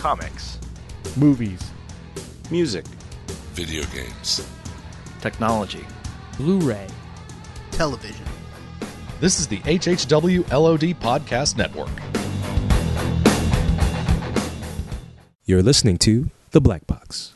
comics, movies, music, video games, technology, Blu-ray, television. This is the HHWLOD Podcast Network. You're listening to The Black Box.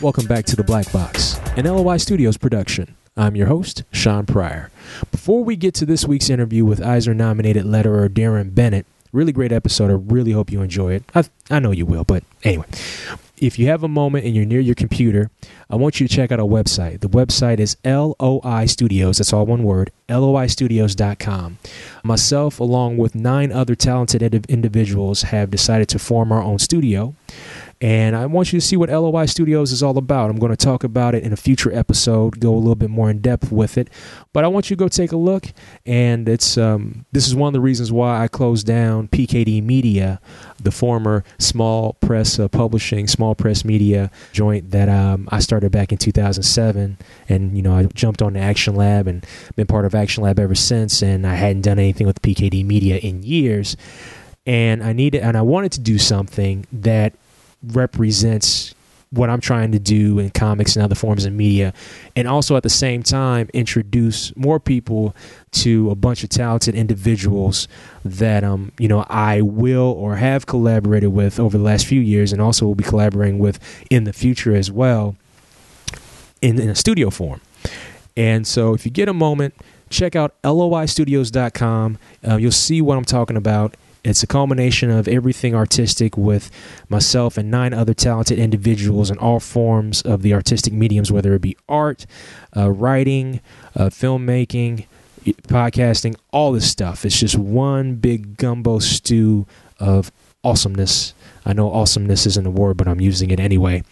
Welcome back to The Black Box, an LOI Studios production. I'm your host, Sean Pryor. Before we get to this week's interview with Eisner-nominated letterer Deron Bennett, really great episode. I really hope you enjoy it. I know you will, but anyway. If you have a moment and you're near your computer, I want you to check out our website. The website is LOI Studios. That's all one word, loistudios.com. Myself, along with 9 other talented individuals, have decided to form our own studio. And I want you to see what LOI Studios is all about. I'm going to talk about it in a future episode, go a little bit more in depth with it. But I want you to go take a look. And it's this is one of the reasons why I closed down PKD Media, the former small press publishing, small press media joint that I started back in 2007. And, you know, I jumped on to Action Lab and been part of Action Lab ever since. And I hadn't done anything with PKD Media in years. And I wanted to do something that represents what I'm trying to do in comics and other forms of media, and also at the same time introduce more people to a bunch of talented individuals that you know, I will or have collaborated with over the last few years, and also will be collaborating with in the future as well in a studio form. And so if you get a moment, check out loistudios.com. You'll see what I'm talking about. It's a culmination of everything artistic with myself and 9 other talented individuals in all forms of the artistic mediums, whether it be art, writing, filmmaking, podcasting, all this stuff. It's just one big gumbo stew of awesomeness. I know awesomeness isn't a word, but I'm using it anyway.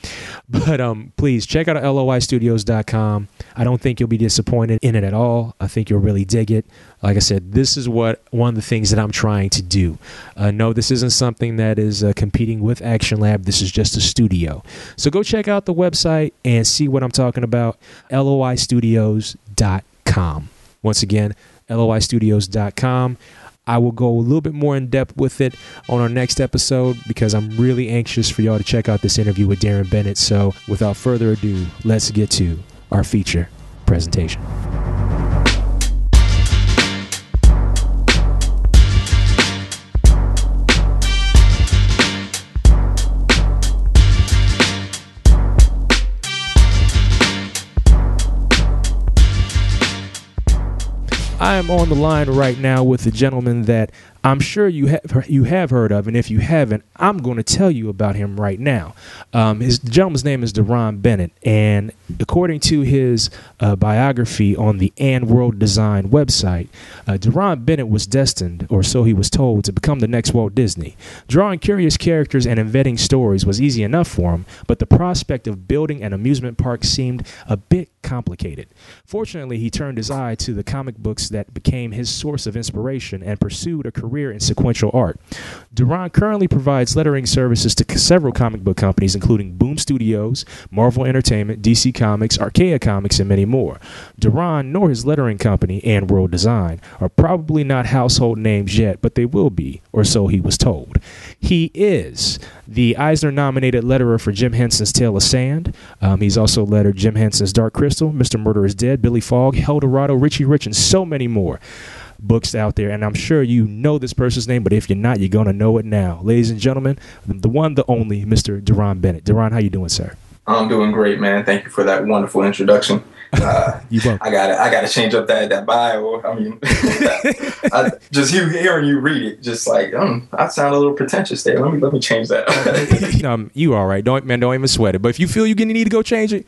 But please check out loistudios.com. I don't think you'll be disappointed in it at all. I think you'll really dig it. Like I said, this is one of the things that I'm trying to do. No, this isn't something that is competing with Action Lab. This is just a studio. So go check out the website and see what I'm talking about, loistudios.com. Once again, loistudios.com. I will go a little bit more in depth with it on our next episode, because I'm really anxious for y'all to check out this interview with Deron Bennett. So without further ado, let's get to our feature presentation. I am on the line right now with a gentleman that I'm sure you have heard of, and if you haven't, I'm going to tell you about him right now. The gentleman's name is Deron Bennett, and according to his biography on the Ann World Design website, Deron Bennett was destined, or so he was told, to become the next Walt Disney. Drawing curious characters and inventing stories was easy enough for him, but the prospect of building an amusement park seemed a bit complicated. Fortunately, he turned his eye to the comic books that became his source of inspiration and pursued a career in sequential art. Deron currently provides lettering services to several comic book companies, including Boom Studios, Marvel Entertainment, DC Comics, Archaia Comics, and many more. Deron nor his lettering company, Ann World Design, are probably not household names yet, but they will be, or so he was told. He is the Eisner-nominated letterer for Jim Henson's Tale of Sand. He's also lettered Jim Henson's Dark Crystal, Mr. Murder is Dead, Billy Fogg, Hel Dorado, Richie Rich, and so many more books out there. And I'm sure you know this person's name, but if you're not, you're going to know it now. Ladies and gentlemen, the one, the only, Mr. Deron Bennett. Deron, how you doing, sir? I'm doing great, man. Thank you for that wonderful introduction. I gotta change up that bio. I mean, just hearing you read it, just like I sound a little pretentious there. Let me change that. You all right? Don't even sweat it. But if you feel you need to go change it.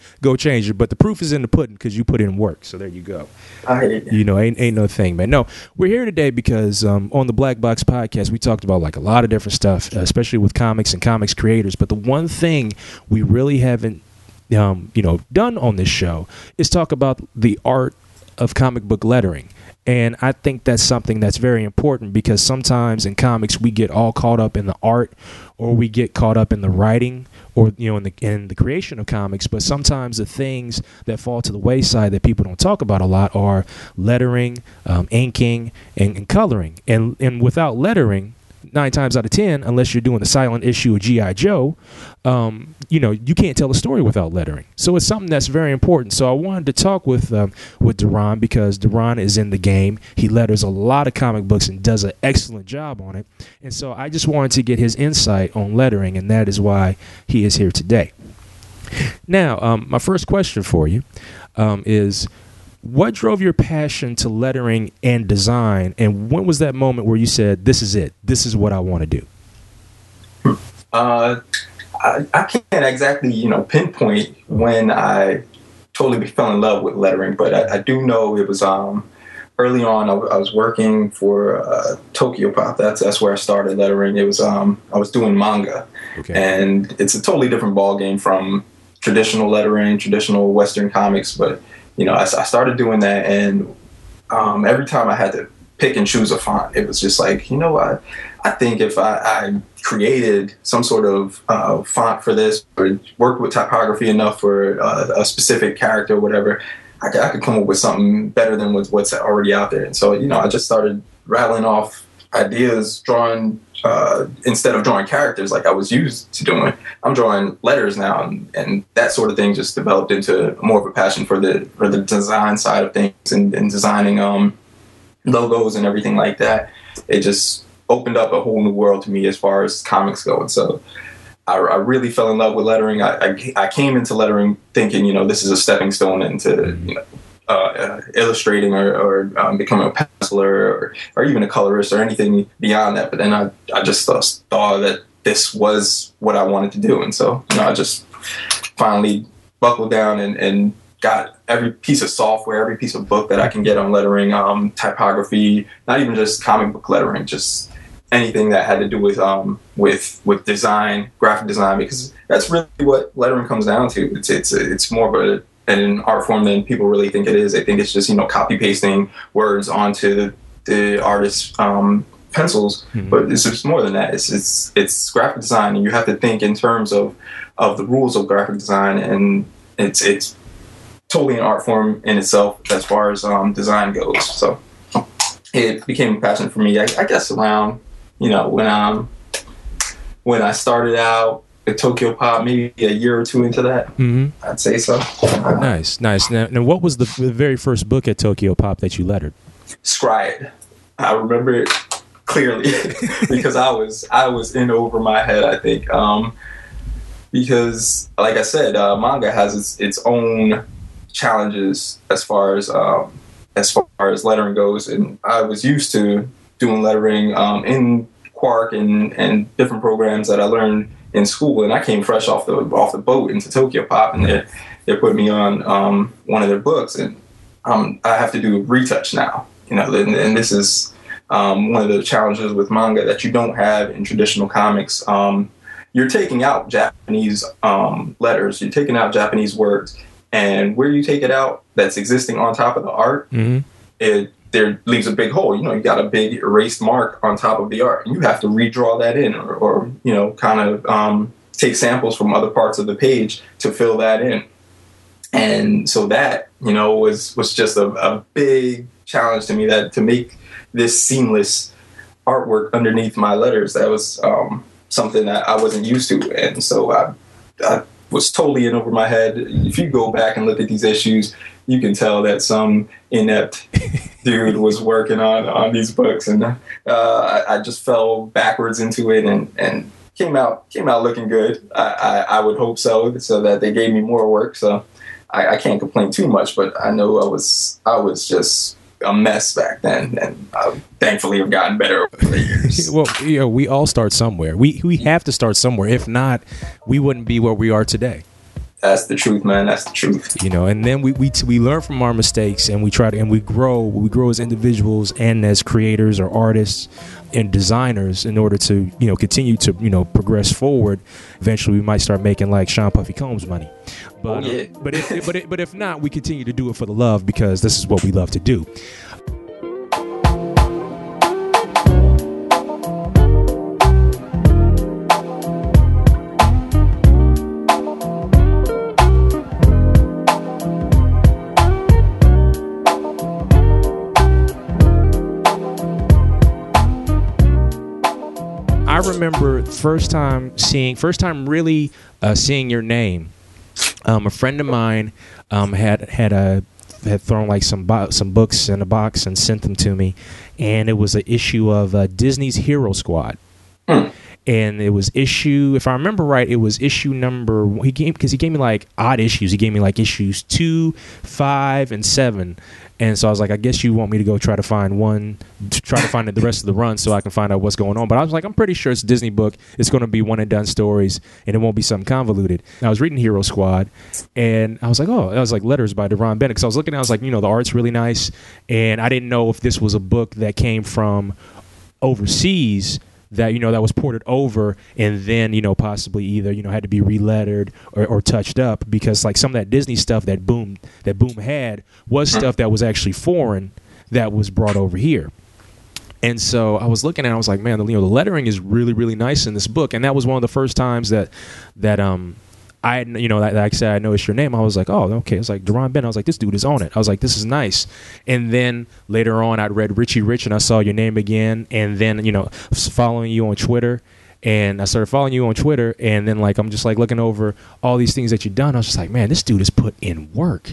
But the proof is in the pudding, because you put in work. So there you go. I hear you. You know, ain't no thing, man. No, we're here today because on the Black Box podcast we talked about like a lot of different stuff, especially with comics and comics creators. But the one thing we really haven't done on this show is talk about the art of comic book lettering And I think that's something that's very important, because sometimes in comics we get all caught up in the art, or we get caught up in the writing, or, you know, in the creation of comics. But sometimes the things that fall to the wayside that people don't talk about a lot are lettering, inking, and coloring. And without lettering, 9 times out of 10, unless you're doing the silent issue of G.I. Joe, you know, you can't tell a story without lettering. So it's something that's very important. So I wanted to talk with Deron, because Deron is in the game. He letters a lot of comic books and does an excellent job on it. And so I just wanted to get his insight on lettering, and that is why he is here today. Now, my first question for you is, what drove your passion to lettering and design, and when was that moment where you said, this is it, this is what I want to do? I can't exactly, you know, pinpoint when I totally fell in love with lettering, but I do know it was early on. I was working for Tokyo Pop. That's where I started lettering. It was I was doing manga, okay. And it's a totally different ballgame from traditional lettering, traditional Western comics, but you know, I started doing that, and every time I had to pick and choose a font, it was just like, you know, I think if I created some sort of font for this, or worked with typography enough for a specific character or whatever, I could come up with something better than what's already out there. And so, you know, I just started rattling off ideas, drawing instead of drawing characters like I was used to doing. I'm drawing letters now, and that sort of thing just developed into more of a passion for the design side of things, and designing logos and everything like that. It just opened up a whole new world to me as far as comics go. And so I really fell in love with lettering. I came into lettering thinking, you know, this is a stepping stone into, you know, illustrating or becoming a penciler or even a colorist or anything beyond that. But then I just thought that this was what I wanted to do. And so, you know, I just finally buckled down and got every piece of software, every piece of book that I can get on lettering, typography, not even just comic book lettering, just anything that had to do with design, graphic design, because that's really what lettering comes down to. It's more of an art form than people really think it is. They think it's just, you know, copy pasting words onto the artist's pencils, mm-hmm. But it's more than that. It's graphic design, and you have to think in terms of the rules of graphic design, and it's totally an art form in itself as far as design goes. So it became a passion for me. I guess around, you know, when I started out at Tokyo Pop, maybe a year or two into that, mm-hmm. I'd say so. Nice. Now, what was the very first book at Tokyo Pop that you lettered? Scryed. I remember it clearly because I was in over my head, I think, because, like I said, manga has its own challenges as far as lettering goes, and I was used to doing lettering in Quark and different programs that I learned in school, and I came fresh off the boat into Tokyo Pop, and they put me on one of their books, and I have to do retouch now. You know, and this is one of the challenges with manga that you don't have in traditional comics. You're taking out Japanese letters, you're taking out Japanese words, and where you take it out, that's existing on top of the art. Mm-hmm. It there leaves a big hole. You know, you got a big erased mark on top of the art, and you have to redraw that in, or you know, kind of take samples from other parts of the page to fill that in. And so that, you know, was just a big challenge to me, that to make this seamless artwork underneath my letters, that was something that I wasn't used to. And so I was totally in over my head. If you go back and look at these issues, you can tell that some inept dude was working on these books, and I just fell backwards into it, and came out looking good. I would hope so that they gave me more work. So I can't complain too much, but I know I was just a mess back then, and thankfully have gotten better over the years. Well, you know, we all start somewhere. We have to start somewhere. If not, we wouldn't be where we are today. That's the truth, man. That's the truth. You know, and then we learn from our mistakes, and we try to, and we grow as individuals and as creators or artists and designers in order to, you know, continue to, you know, progress forward. Eventually, we might start making like Sean Puffy Combs money. But, yeah. But if not, we continue to do it for the love, because this is what we love to do. I remember first time really seeing Your Name. A friend of mine had thrown like some books in a box and sent them to me, and it was an issue of Disney's Hero Squad. Mm. And it was issue, if I remember right, it was issue number one. He gave me like odd issues. He gave me like issues 2, 5, and 7. And so I was like, I guess you want me to go try to find the rest of the run so I can find out what's going on. But I was like, I'm pretty sure it's a Disney book. It's going to be one and done stories, and it won't be something convoluted. And I was reading Hero Squad, and I was like, oh, that was like letters by Deron Bennett. Because I was looking, I was like, you know, the art's really nice. And I didn't know if this was a book that came from overseas, that, you know, that was ported over and then, you know, possibly either, you know, had to be relettered or touched up, because like some of that Disney stuff that Boom had was stuff that was actually foreign that was brought over here. And so I was looking and I was like, man, the lettering is really, really nice in this book. And that was one of the first times that I, you know, like I said, I noticed Your Name. I was like, oh, okay. It's like Deron Bennett. I was like, this dude is on it. I was like, this is nice. And then later on, I read Richie Rich and I saw Your Name again. And then, you know, I started following you on Twitter. And then, like, I'm just like looking over all these things that you've done. I was just like, man, this dude is put in work.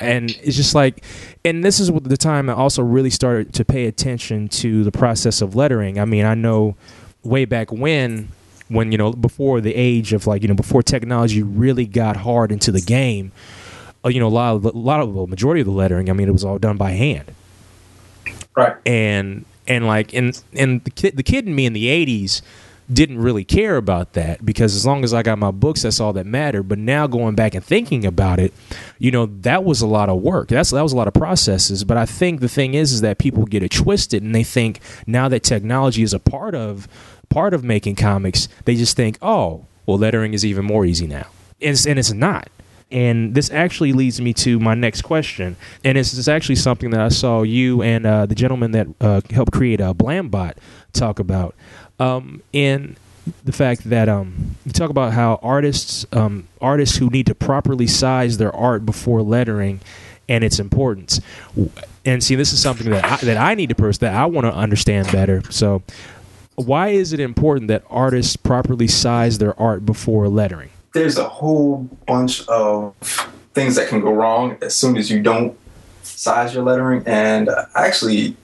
And it's just like, and this is the time I also really started to pay attention to the process of lettering. I mean, I know way back when, you know, before the age of, like, you know, before technology really got hard into the game, you know, a majority of the lettering, I mean, it was all done by hand. Right. And like, and the kid in me in the 80s didn't really care about that, because as long as I got my books, that's all that mattered. But now going back and thinking about it, you know, that was a lot of work. That was a lot of processes. But I think the thing is that people get it twisted, and they think now that technology is a part of making comics, they just think, oh, well, lettering is even more easy now. And it's not. And this actually leads me to my next question. And it's actually something that I saw you and the gentleman that helped create Blambot talk about. And the fact that you talk about how artists who need to properly size their art before lettering and its importance. And see, this is something that I need to that I want to understand better. So why is it important that artists properly size their art before lettering? There's a whole bunch of things that can go wrong as soon as you don't size your lettering. And actually,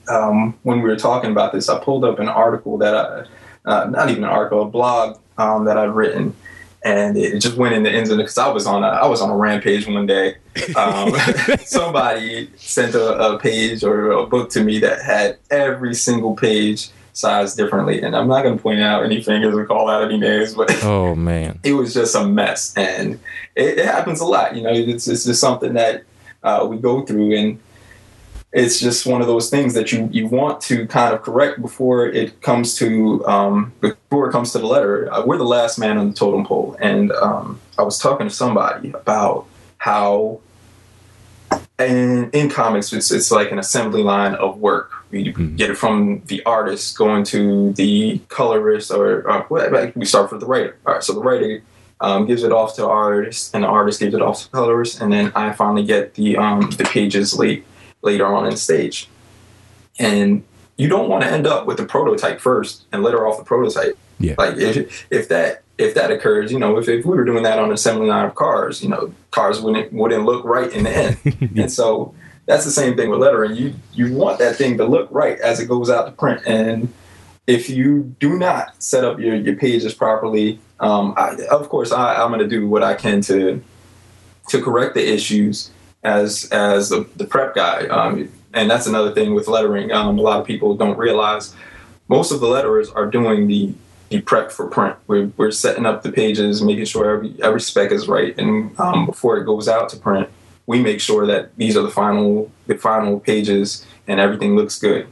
when we were talking about this, I pulled up an article a blog that I've written. And it just went in the ends of it, because I was on a rampage one day. Somebody sent a page or a book to me that had every single page sized differently, and I'm not going to point out any fingers or call out any names, but oh man, it was just a mess, and it happens a lot. You know, it's just something that we go through, and it's just one of those things that you want to kind of correct before it comes to the letter. We're the last man on the totem pole, and I was talking to somebody about how, and in comics, it's like an assembly line of work. We get it from the artist going to the colorist, or we start with the writer. All right, so the writer gives it off to the artist, and the artist gives it off to the colorist, and then I finally get the pages later on in stage. And you don't want to end up with the prototype first and letter off the prototype. Yeah. Like if that occurs, you know, if we were doing that on an assembly line of cars, you know, cars wouldn't look right in the end. And so that's the same thing with lettering. You want that thing to look right as it goes out to print. And if you do not set up your pages properly, I'm going to do what I can to correct the issues as the prep guy. And that's another thing with lettering. A lot of people don't realize most of the letterers are doing the prep for print. We're setting up the pages, making sure every spec is right. And before it goes out to print, we make sure that these are the final pages and everything looks good.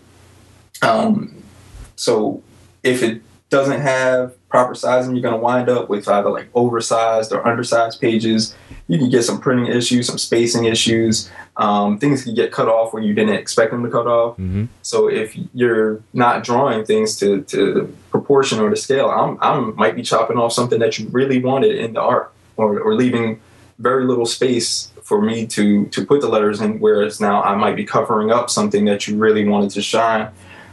So if it doesn't have proper sizing, you're going to wind up with either like oversized or undersized pages. You can get some printing issues, some spacing issues. Things can get cut off when you didn't expect them to cut off. Mm-hmm. So if you're not drawing things to proportion or to scale, I might be chopping off something that you really wanted in the art, or leaving very little space for me to put the letters in, whereas now I might be covering up something that you really wanted to shine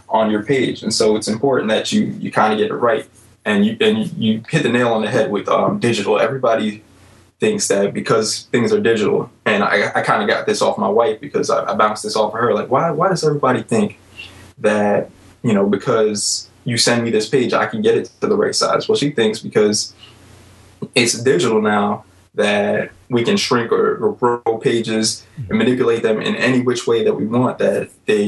on your page. And so it's important that you kind of get it right. And you hit the nail on the head with digital. Everybody thinks that because things are digital, and I kind of got this off my wife because I bounced this off of her. Like, why does everybody think that, you know, because you send me this page, I can get it to the right size? Well, she thinks because it's digital now that we can shrink or grow pages and manipulate them in any which way that we want, that they,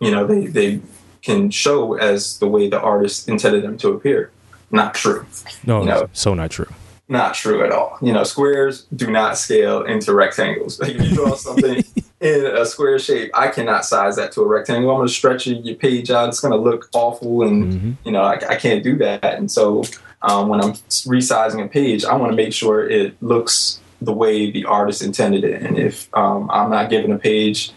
you know, they can show as the way the artist intended them to appear. Not true. No, you know? So not true. Not true at all. You know, squares do not scale into rectangles. Like, if you draw something in a square shape, I cannot size that to a rectangle. I'm going to stretch your page out. It's going to look awful, and you know, I can't do that. And so when I'm resizing a page, I want to make sure it looks the way the artist intended it. And if I'm not given a page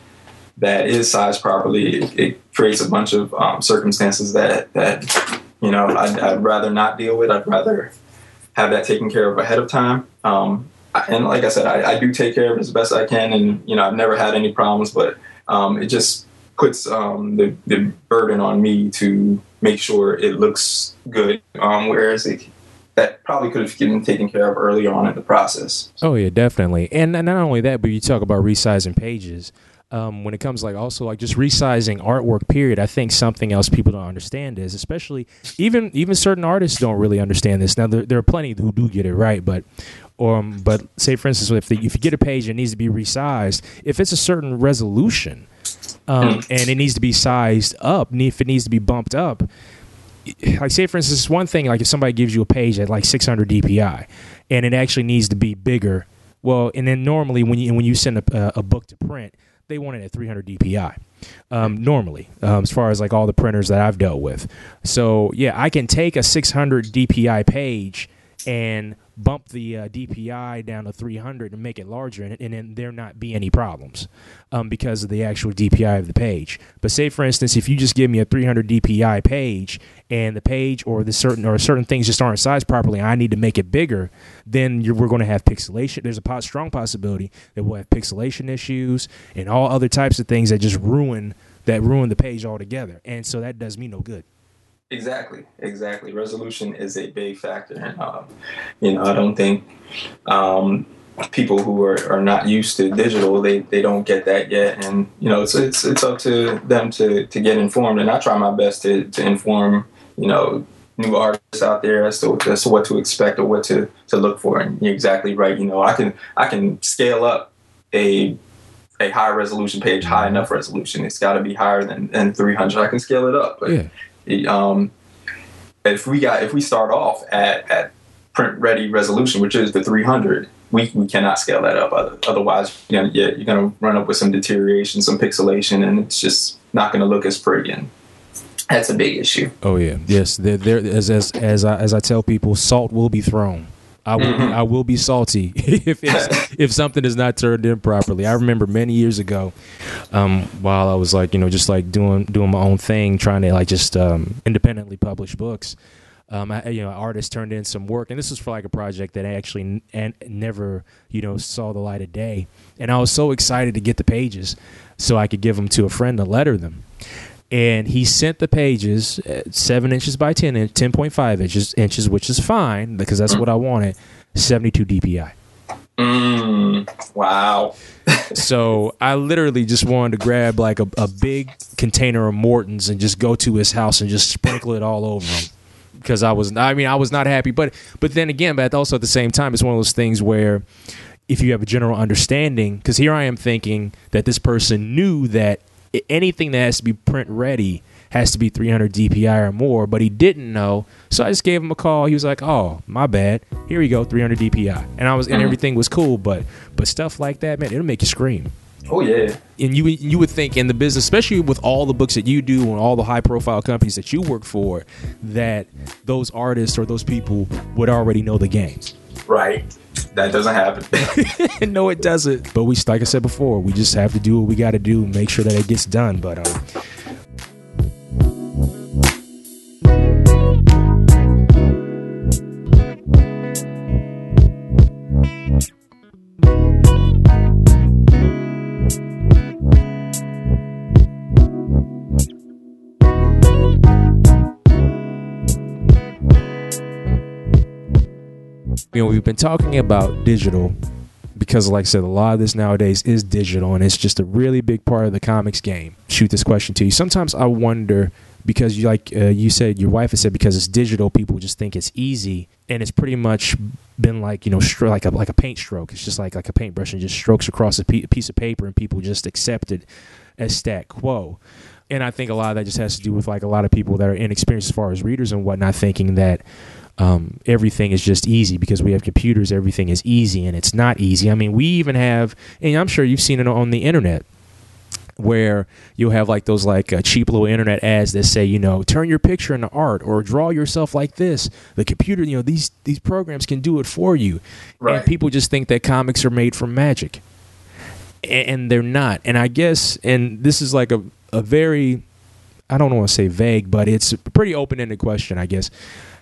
that is sized properly, it creates a bunch of circumstances that you know, I'd rather not deal with. I'd rather have that taken care of ahead of time. And like I said, I do take care of it as best I can, and you know, I've never had any problems. But it just puts the burden on me to make sure it looks good. Whereas that probably could have been taken care of early on in the process. Oh yeah, definitely. And not only that, but you talk about resizing pages. When it comes also just resizing artwork period, I think something else people don't understand is, especially even certain artists don't really understand this. Now there are plenty who do get it right, but say for instance, if you get a page that needs to be resized, if it's a certain resolution and it needs to be sized up, if it needs to be bumped up, like say for instance, one thing, like if somebody gives you a page at 600 DPI and it actually needs to be bigger, well, and then normally when you send a book to print, they want it at 300 DPI normally, as far as all the printers that I've dealt with. So, yeah, I can take a 600 DPI page and bump the DPI down to 300 and make it larger, and then there not be any problems because of the actual DPI of the page. But say, for instance, if you just give me a 300 DPI page and the page or certain things just aren't sized properly, I need to make it bigger, then we're going to have pixelation. There's a strong possibility that we'll have pixelation issues and all other types of things that just ruin the page altogether. And so that does me no good. Exactly. Resolution is a big factor. And, I don't think people who are not used to digital, they don't get that yet. And, you know, it's up to them to get informed. And I try my best to inform, you know, new artists out there as to what to expect or what to look for. And you're exactly right. You know, I can scale up a high resolution page, high enough resolution. It's got to be higher than 300. I can scale it up. But, yeah. If we start off at print ready resolution, which is the 300, we cannot scale that up. Otherwise, you're gonna run up with some deterioration, some pixelation, and it's just not gonna look as pretty. And that's a big issue. Oh yeah, yes. As I tell people, salt will be thrown. I will be salty if something is not turned in properly. I remember many years ago, while I was doing my own thing, trying to independently publish books. Artists turned in some work, and this was for a project that I actually never saw the light of day. And I was so excited to get the pages so I could give them to a friend to letter them. And he sent the pages 7 inches by 10.5 inches, which is fine because that's what I wanted. 72 DPI. Wow. So I literally just wanted to grab a big container of Morton's and just go to his house and just sprinkle it all over him because I was not happy. But then again, but also at the same time, it's one of those things where if you have a general understanding, because here I am thinking that this person knew that anything that has to be print ready has to be 300 DPI or more, but he didn't know. So I just gave him a call. He was like, "Oh, my bad. Here you go, 300 DPI." And everything was cool, but stuff like that, man, it'll make you scream. Oh yeah. And you would think in the business, especially with all the books that you do and all the high profile companies that you work for, that those artists or those people would already know the game. Right. That doesn't happen. No, it doesn't. But we, like I said before, we just have to do what we got to do, make sure that it gets done. But you know, we've been talking about digital because, like I said, a lot of this nowadays is digital, and it's just a really big part of the comics game. Shoot this question to you. Sometimes I wonder, because you, like you said, your wife has said, because it's digital, people just think it's easy, and it's pretty much been like, you know, like a paint stroke. It's just like a paintbrush, and just strokes across a piece of paper, and people just accept it as stat quo. And I think a lot of that just has to do with like a lot of people that are inexperienced as far as readers and whatnot, thinking that everything is just easy because we have computers. Everything is easy, and it's not easy. I mean, we even have, and I'm sure you've seen it on the internet, where you'll have like those like cheap little internet ads that say, you know, turn your picture into art or draw yourself like this. The computer, you know, these programs can do it for you. Right. And people just think that comics are made from magic, and they're not. And I guess, and this is like a very, I don't want to say vague, but it's a pretty open-ended question, I guess.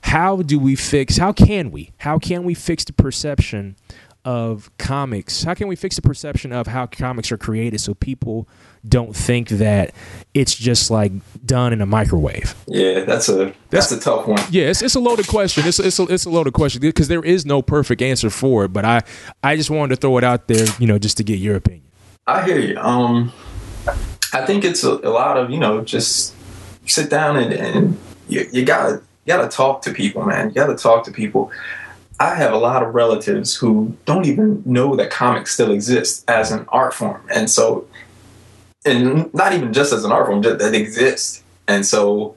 How can we fix the perception of comics? How can we fix the perception of how comics are created so people don't think that it's just like done in a microwave? Yeah, that's a tough one. Yeah, it's a loaded question. It's a loaded question because there is no perfect answer for it, but I just wanted to throw it out there, you know, just to get your opinion. I hear you. I think it's a lot of, you know, just sit down and you gotta talk to people, man. You gotta talk to people. I have a lot of relatives who don't even know that comics still exist as an art form. And so, and not even just as an art form, just that exists. And so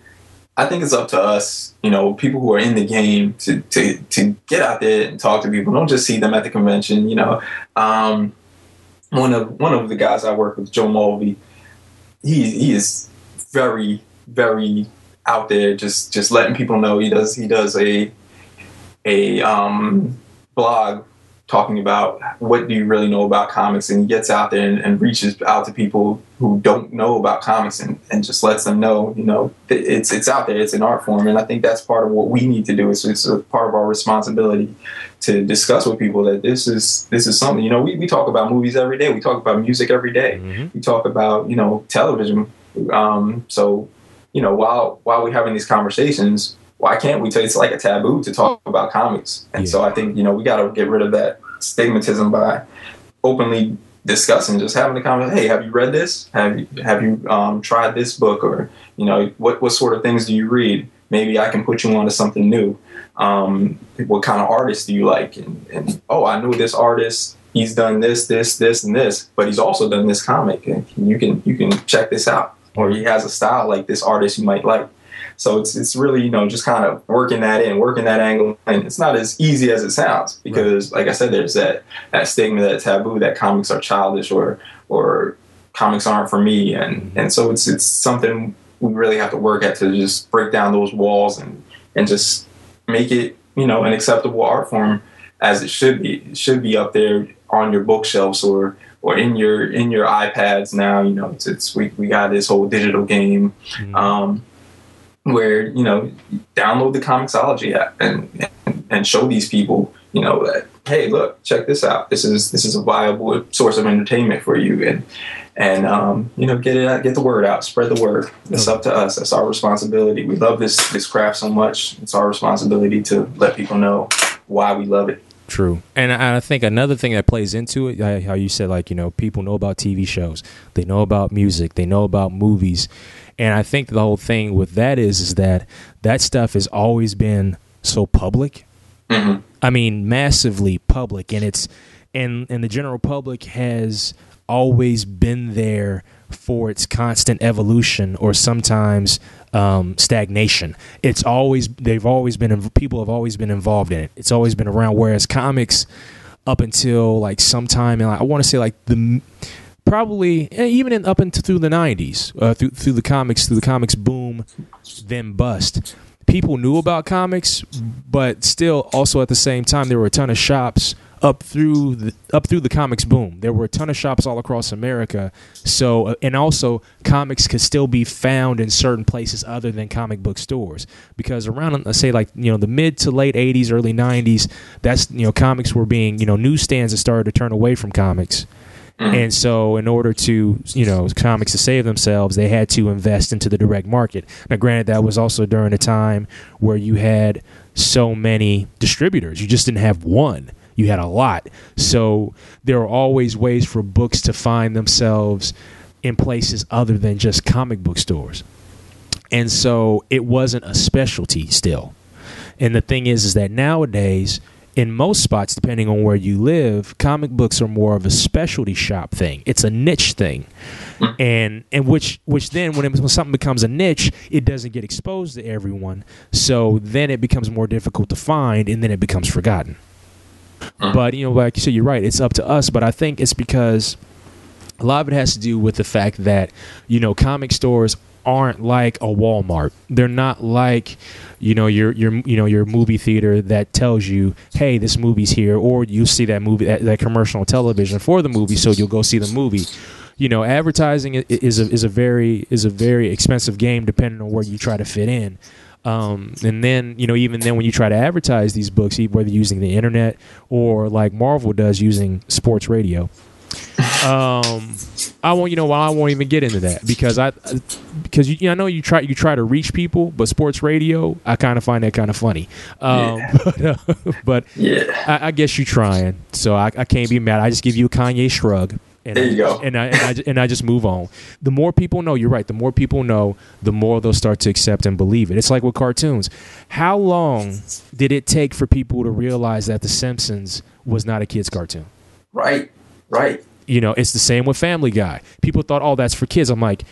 I think it's up to us, you know, people who are in the game to get out there and talk to people. Don't just see them at the convention, you know. One of the guys I work with, Joe Mulvey, he is very, very out there, just letting people know. He does a blog talking about what do you really know about comics, and he gets out there and reaches out to people who don't know about comics and just lets them know, you know, it's out there, it's an art form. And I think that's part of what we need to do. It's a part of our responsibility to discuss with people that this is something, you know, we talk about movies every day, we talk about music every day, mm-hmm. we talk about, you know, television. So, you know, while we're having these conversations, why can't we? It's like a taboo to talk about comics. And yeah. So I think, you know, we got to get rid of that stigmatism by openly discussing, just having the comment, hey, have you read this? Have you tried this book? Or, you know, what sort of things do you read? Maybe I can put you onto something new. What kind of artists do you like? And oh, I know this artist. He's done this, this, this, and this, but he's also done this comic. And you can check this out. Or he has a style like this artist you might like. So it's really, you know, just kind of working that in, working that angle. And it's not as easy as it sounds because, right. Like I said, there's that stigma, that taboo that comics are childish or comics aren't for me. And so it's something we really have to work at to just break down those walls and just make it, you know, an acceptable art form as it should be. It should be up there on your bookshelves or in your iPads now. You know, we got this whole digital game. Mm-hmm. Where, you know, download the Comixology app and show these people, you know, that, hey, look, check this out. This is a viable source of entertainment for you. And you know, get it out, get the word out, spread the word. It's up to us. That's our responsibility. We love this craft so much. It's our responsibility to let people know why we love it. True. And I think another thing that plays into it, how you said, like, you know, people know about TV shows, they know about music, they know about movies. And I think the whole thing with that is that stuff has always been so public. Mm-hmm. I mean, massively public. And the general public has always been there for its constant evolution or sometimes stagnation. It's always, people have always been involved in it. It's always been around. Whereas comics, up until like sometime, and I want to say like probably even up through the 90s, through the comics boom, then bust. People knew about comics, but still also at the same time there were a ton of shops up through the comics boom. There were a ton of shops all across America. So and also comics could still be found in certain places other than comic book stores, because around, let's say, like, you know, the mid to late 80s, early 90s, that's, you know, comics were being, you know, newsstands that started to turn away from comics. And so in order to, you know, comics to save themselves, they had to invest into the direct market. Now, granted, that was also during a time where you had so many distributors. You just didn't have one. You had a lot. So there are always ways for books to find themselves in places other than just comic book stores. And so it wasn't a specialty still. And the thing is that nowadays, in most spots, depending on where you live, comic books are more of a specialty shop thing. It's a niche thing. And which then when something becomes a niche, it doesn't get exposed to everyone. So then it becomes more difficult to find, and then it becomes forgotten. But, you know, like you said, you're right. It's up to us. But I think it's because a lot of it has to do with the fact that, you know, comic stores aren't like a Walmart. They're not like, you know, your movie theater that tells you, hey, this movie's here, or you see that movie, that commercial on television for the movie, so you'll go see the movie. You know, advertising is a very expensive game, depending on where you try to fit in. And then, you know, even then when you try to advertise these books, whether using the internet or like Marvel does using sports radio. I won't even get into that because I know you try to reach people, but sports radio, I kind of find that kind of funny. I guess you're trying, so I can't be mad. I just give you a Kanye shrug, and there you go. And I just move on. The more people know, you're right. The more people know, the more they'll start to accept and believe it. It's like with cartoons. How long did it take for people to realize that The Simpsons was not a kid's cartoon? Right. You know, it's the same with Family Guy. People thought, oh, that's for kids. I'm like,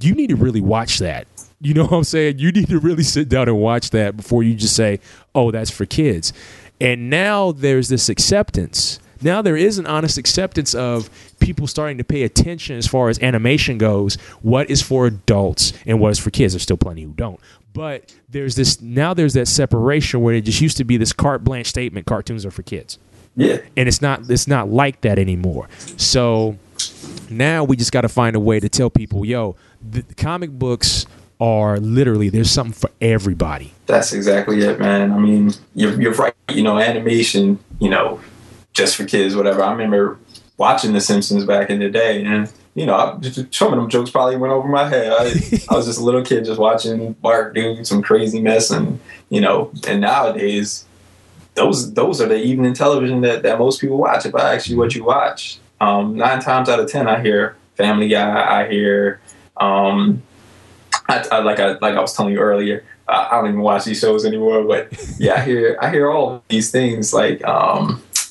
you need to really watch that. You know what I'm saying? You need to really sit down and watch that before you just say, oh, that's for kids. And now there's this acceptance. Now there is an honest acceptance of people starting to pay attention as far as animation goes, what is for adults and what is for kids. There's still plenty who don't. But there's that separation where it just used to be this carte blanche statement, cartoons are for kids. Yeah. And it's not like that anymore. So now we just got to find a way to tell people, yo, the comic books are literally, there's something for everybody. That's exactly it, man. I mean, you're right. You know, animation, you know, just for kids, whatever. I remember watching The Simpsons back in the day, and, you know, some of them jokes probably went over my head. I was just a little kid just watching Bart do some crazy mess, and, you know, and nowadays, those are the evening television that most people watch. If I ask you what you watch, 9 times out of 10, I hear Family Guy. I hear, I was telling you earlier, I don't even watch these shows anymore. But yeah, I hear all of these things like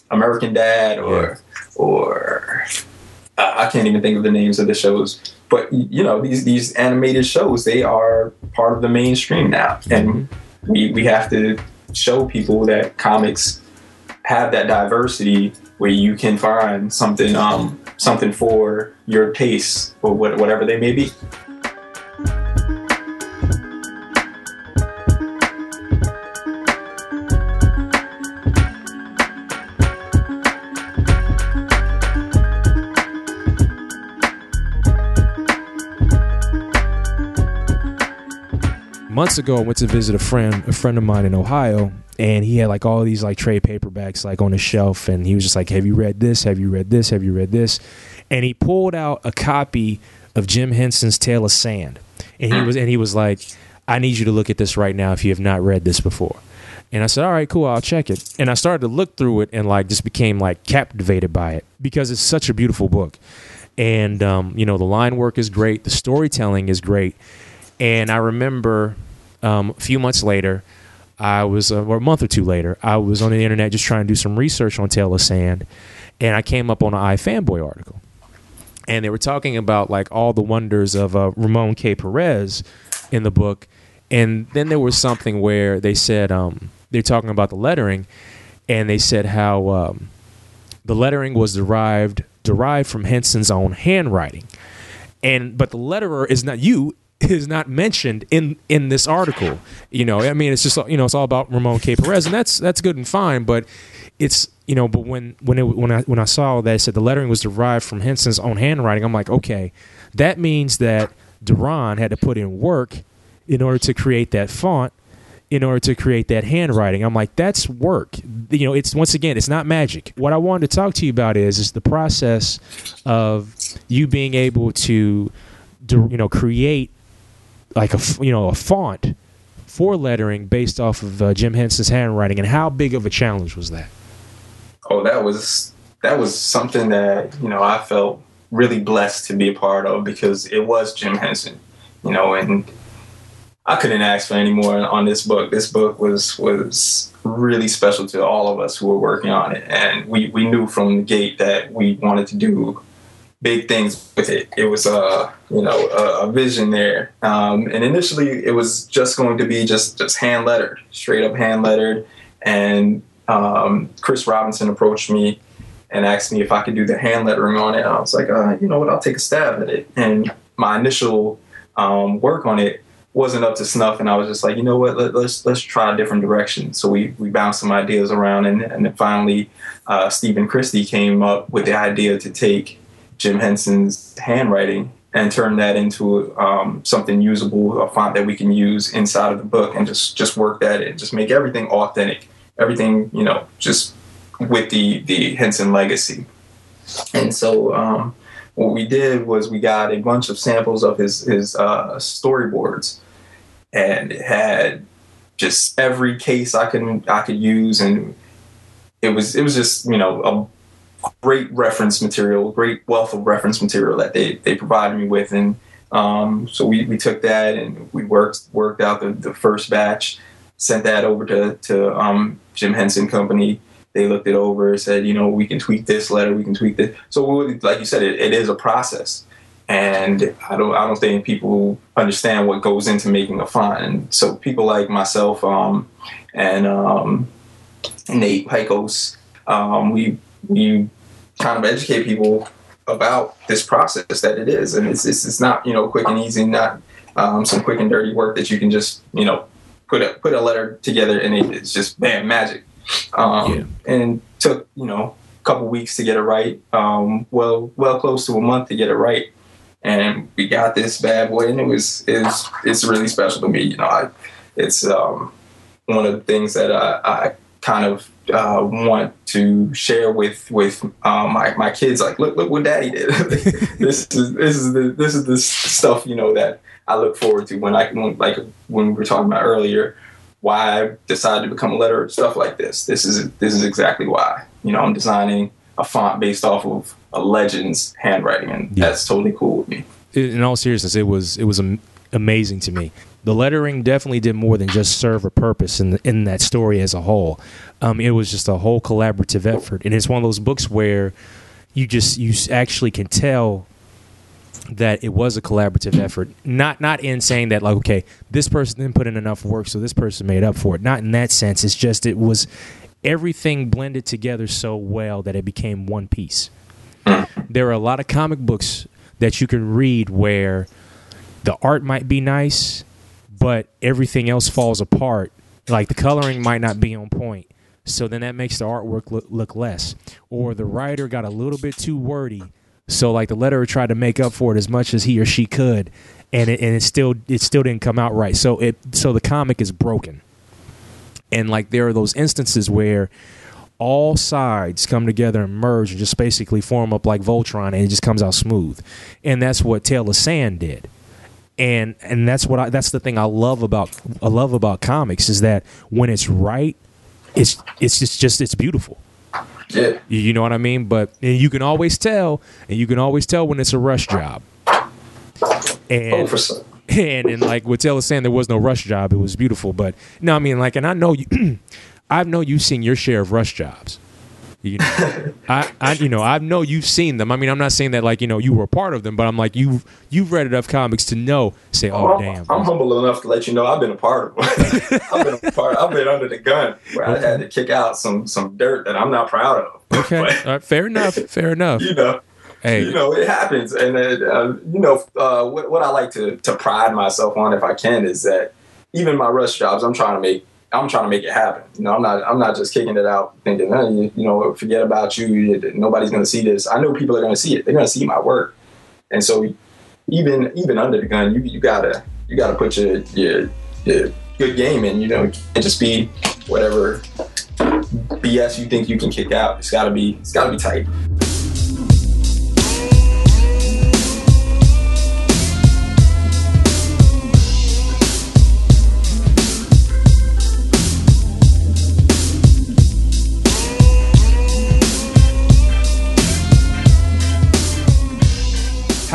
American Dad or I can't even think of the names of the shows. But you know, these animated shows, they are part of the mainstream now, and we have to show people that comics have that diversity where you can find something for your taste or whatever they may be. Months ago, I went to visit a friend of mine in Ohio, and he had like all these like trade paperbacks like on his shelf, and he was just like, "Have you read this? Have you read this? Have you read this?" And he pulled out a copy of Jim Henson's Tale of Sand, and he was like, "I need you to look at this right now if you have not read this before." And I said, "All right, cool, I'll check it." And I started to look through it and like just became like captivated by it because it's such a beautiful book, and you know, the line work is great, the storytelling is great, and I remember. A few months later, or a month or two later, I was on the internet just trying to do some research on Tale of Sand, and I came up on an iFanboy article, and they were talking about like all the wonders of Ramon K. Perez in the book, and then there was something where they said they're talking about the lettering, and they said how the lettering was derived from Henson's own handwriting, but the letterer is not you. Is not mentioned in this article. You know, I mean, it's just, you know, it's all about Ramon K. Perez, and that's good and fine, but it's, you know, but when I saw that it said the lettering was derived from Henson's own handwriting, I'm like, okay, that means that Deron had to put in work in order to create that font, in order to create that handwriting. I'm like, that's work. You know, it's, once again, it's not magic. What I wanted to talk to you about is the process of you being able to, you know, create like a font for lettering based off of Jim Henson's handwriting, and how big of a challenge was that? Oh, that was something that, you know, I felt really blessed to be a part of, because it was Jim Henson, you know, and I couldn't ask for any more on this book. This book was really special to all of us who were working on it. And we knew from the gate that we wanted to do big things with it. It was a vision there. And initially it was just going to be just hand lettered, straight up hand lettered. And Chris Robinson approached me and asked me if I could do the hand lettering on it. And I was like, you know what, I'll take a stab at it. And my initial work on it wasn't up to snuff, and I was just like, you know what, let's try a different direction. So we bounced some ideas around, and then finally Stephen Christie came up with the idea to take Jim Henson's handwriting and turn that into something usable, a font that we can use inside of the book, and just work that in, just make everything authentic, everything, you know, just with the Henson legacy. And so what we did was we got a bunch of samples of his storyboards. And it had just every case I could use, and it was just, you know, a great reference material, great wealth of reference material that they provided me with. And so we took that and we worked out the first batch, sent that over to Jim Henson Company. They looked it over, said, you know, we can tweak this letter, we can tweak this. So like you said, it is a process. And I don't think people understand what goes into making a font. And so people like myself and Nate Pykos, we kind of educate people about this process that it is, and it's not, you know, quick and easy, not some quick and dirty work that you can just, you know, put a letter together and it's just bam, magic. And took, you know, a couple weeks to get it right. Well, close to a month to get it right. And we got this bad boy, and it's really special to me. You know, it's one of the things that I kind of want to share with my kids. Like, look what Daddy did. this is the stuff, you know, that I look forward to when we were talking about earlier. Why I decided to become a letterer, stuff like this. This is exactly why. You know, I'm designing a font based off of a legend's handwriting, and that's totally cool with me. In all seriousness, it was amazing to me. The lettering definitely did more than just serve a purpose in that story as a whole. It was just a whole collaborative effort, and it's one of those books where you actually can tell that it was a collaborative effort, not in saying that, like, okay, this person didn't put in enough work, so this person made up for it. Not in that sense. It's just it was everything blended together so well that it became one piece. There are a lot of comic books that you can read where the art might be nice, but everything else falls apart. Like, the coloring might not be on point, so then that makes the artwork look less. Or the writer got a little bit too wordy, so like the letterer tried to make up for it as much as he or she could, and it still didn't come out right. So the comic is broken. And like there are those instances where all sides come together and merge and just basically form up like Voltron, and it just comes out smooth. And that's what Tale of Sand did. And that's the thing I love about comics, is that when it's right, it's just it's beautiful. Yeah. You know what I mean? But you can always tell when it's a rush job. And like with Tell Us saying, there was no rush job. It was beautiful. But no, I mean, like, and I know you, I know you've seen your share of rush jobs. You know, I know you've seen them. I mean, I'm not saying that, like, you know, you were a part of them, but I'm like, you've read enough comics to know. Say, oh, damn! I'm humble enough to let you know I've been a part of them. I've been under the gun where I had to kick out some dirt that I'm not proud of. Okay, but, all right, fair enough. You know, hey, you know, it happens, and you know, what I like to pride myself on, if I can, is that even my rush jobs, I'm trying to make it happen. You know, I'm not just kicking it out thinking, hey, you know, forget about you. Nobody's going to see this. I know people are going to see it. They're going to see my work. And so even under the gun, you gotta put your good game in, you know, and just be whatever BS you think you can kick out. It's gotta be tight.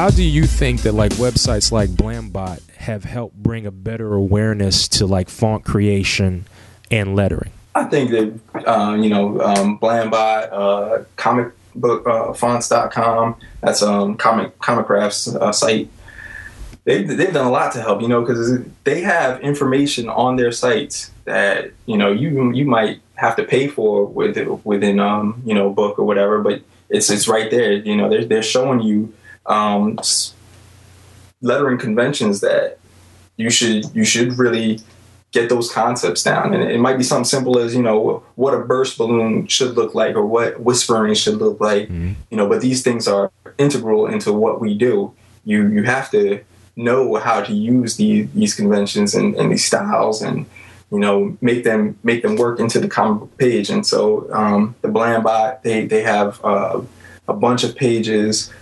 How do you think that like websites like Blambot have helped bring a better awareness to like font creation and lettering? I think that, Blambot, comicbookfonts.com, that's Comicraft's site. They've done a lot to help, because they have information on their sites that, you might have to pay for within, book or whatever, but it's right there. They're showing you lettering conventions that you should really get those concepts down. And it might be something simple as, what a burst balloon should look like or what whispering should look like, but these things are integral into what we do. You have to know how to use these conventions and these styles and, make them work into the comic book page. And so the Blambot, they have a bunch of pages,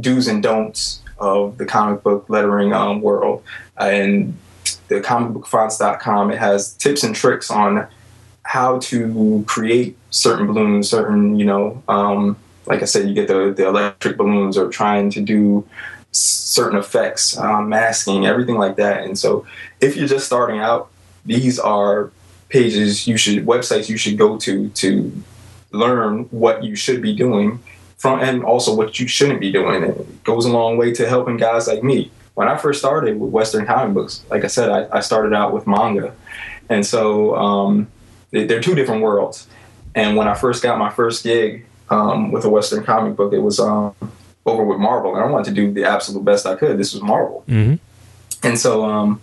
do's and don'ts of the comic book lettering world. And the comicbookfonts.com, it has tips and tricks on how to create certain balloons, certain, like I said, you get the electric balloons or trying to do certain effects, masking, everything like that. And so if you're just starting out, these are pages websites you should go to learn what you should be doing from, and also what you shouldn't be doing. It goes a long way to helping guys like me. When I first started with Western comic books, like I said, I started out with manga. And so they're two different worlds. And when I first got my first gig with a Western comic book, it was over with Marvel, and I wanted to do the absolute best I could. This was Marvel. Mm-hmm. And so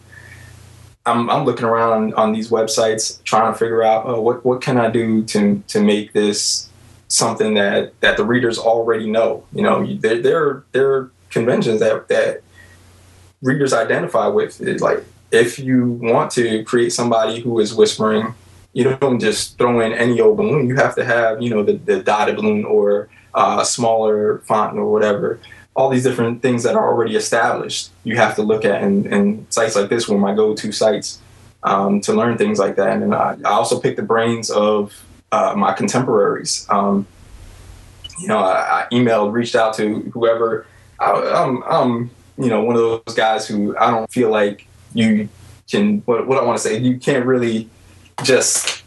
I'm looking around on these websites trying to figure out what can I do to make this something that the readers already know. There are conventions that readers identify with. It's like, if you want to create somebody who is whispering, you don't just throw in any old balloon. You have to have, the dotted balloon or smaller font or whatever. All these different things that are already established, you have to look at, and sites like this were my go-to sites to learn things like that. And I also picked the brains of my contemporaries. I emailed, reached out to whoever. I'm one of those guys who I don't feel like you can. What I want to say, you can't really just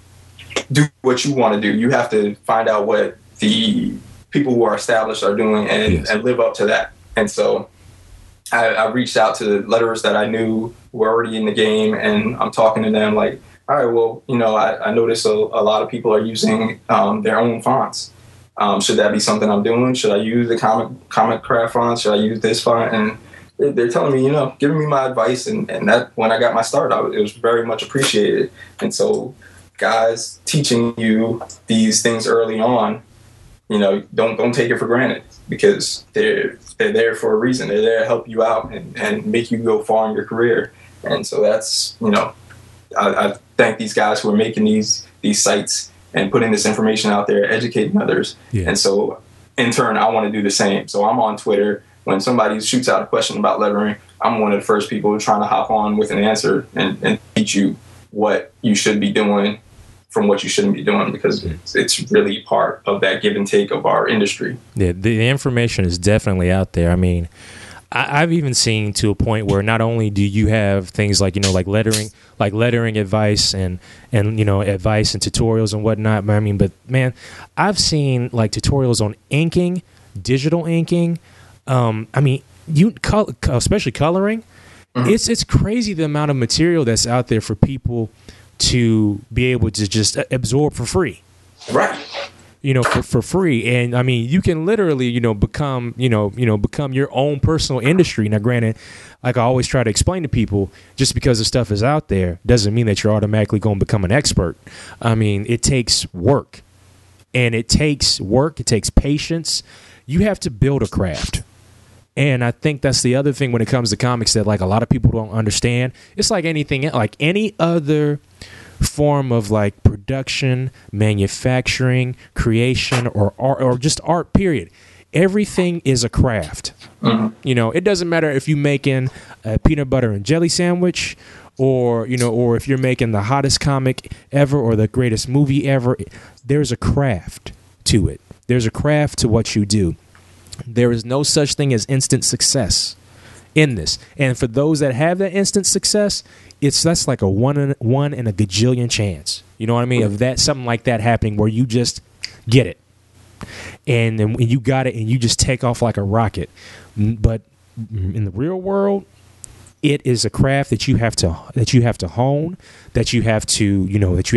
do what you want to do. You have to find out what the people who are established are doing and live up to that. And so I reached out to letterers that I knew were already in the game, and I'm talking to them like, all right, well, I noticed a lot of people are using their own fonts. Should that be something I'm doing? Should I use the Comic Craft font? Should I use this font? And they're telling me, giving me my advice. And that, when I got my start, it was very much appreciated. And so guys teaching you these things early on, don't take it for granted, because they're there for a reason. They're there to help you out and make you go far in your career. And so that's, I thank these guys who are making these sites and putting this information out there, educating others. Yeah. And so in turn, I want to do the same. So I'm on Twitter. When somebody shoots out a question about lettering, I'm one of the first people trying to hop on with an answer and teach you what you should be doing from what you shouldn't be doing, because it's really part of that give and take of our industry. Yeah, the information is definitely out there. I mean, I've even seen to a point where not only do you have things like, lettering advice and advice and tutorials and whatnot. I mean, but man, I've seen like tutorials on inking, digital inking. Especially coloring. Mm-hmm. It's crazy the amount of material that's out there for people to be able to just absorb for free, right? For free. And I mean, you can literally, become your own personal industry. Now, granted, like I always try to explain to people, just because the stuff is out there doesn't mean that you're automatically going to become an expert. I mean, it takes work, and it takes patience. You have to build a craft. And I think that's the other thing when it comes to comics that like a lot of people don't understand. It's like anything, like any other form of like production, manufacturing, creation, or art, or just art, period. Everything is a craft. Mm-hmm. It doesn't matter if you're making a peanut butter and jelly sandwich, or if you're making the hottest comic ever or the greatest movie ever. There's a craft to it. There's a craft to what you do. There is no such thing as instant success in this. And for those that have that instant success, that's like a one in a gajillion chance. You know what I mean? Of that, something like that happening where you just get it. And then when you got it and you just take off like a rocket. But in the real world, it is a craft that you have to hone, that you have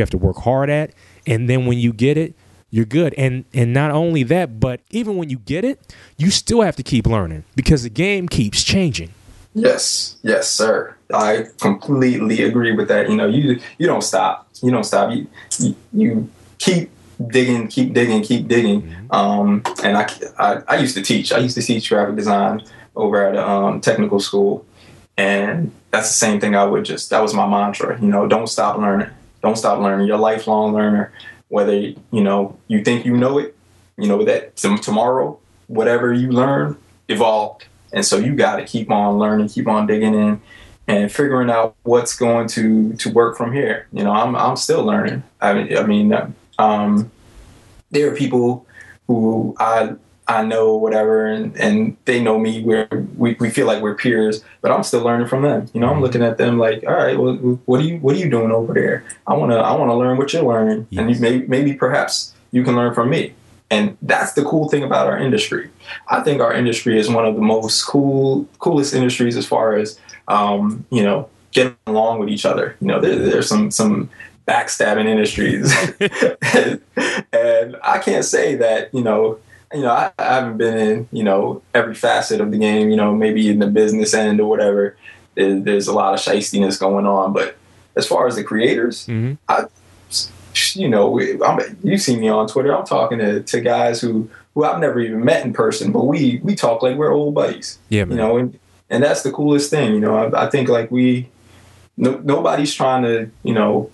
to work hard at. And then when you get it, you're good. And not only that, but even when you get it, you still have to keep learning because the game keeps changing. Yes. Yes, sir. I completely agree with that. You know, you don't stop. You don't stop. You keep digging. Mm-hmm. And I used to teach. I used to teach graphic design over at a technical school. And that's the same thing that was my mantra. You know, don't stop learning. Don't stop learning. You're a lifelong learner. Whether, you know, you think you know it, you know that tomorrow, whatever you learn, evolved. And so you got to keep on learning, keep on digging in and figuring out what's going to work from here. You know, I'm still learning. I mean, there are people who I know whatever, and they know me where we feel like we're peers, but I'm still learning from them. You know, I'm looking at them like, all right, well, what are you doing over there? I wanna learn what you're learning, yes. And maybe perhaps you can learn from me. And that's the cool thing about our industry. I think our industry is one of the most coolest industries as far as you know, getting along with each other. You know, there's some backstabbing industries, and I can't say that you know, I haven't been in, you know, every facet of the game, you know, maybe in the business end or whatever, there's a lot of shystiness going on. But as far as the creators, mm-hmm. You see me on Twitter, I'm talking to guys who I've never even met in person, but we talk like we're old buddies, yeah, man. You know, and that's the coolest thing. You know, I think like nobody's trying to, you know,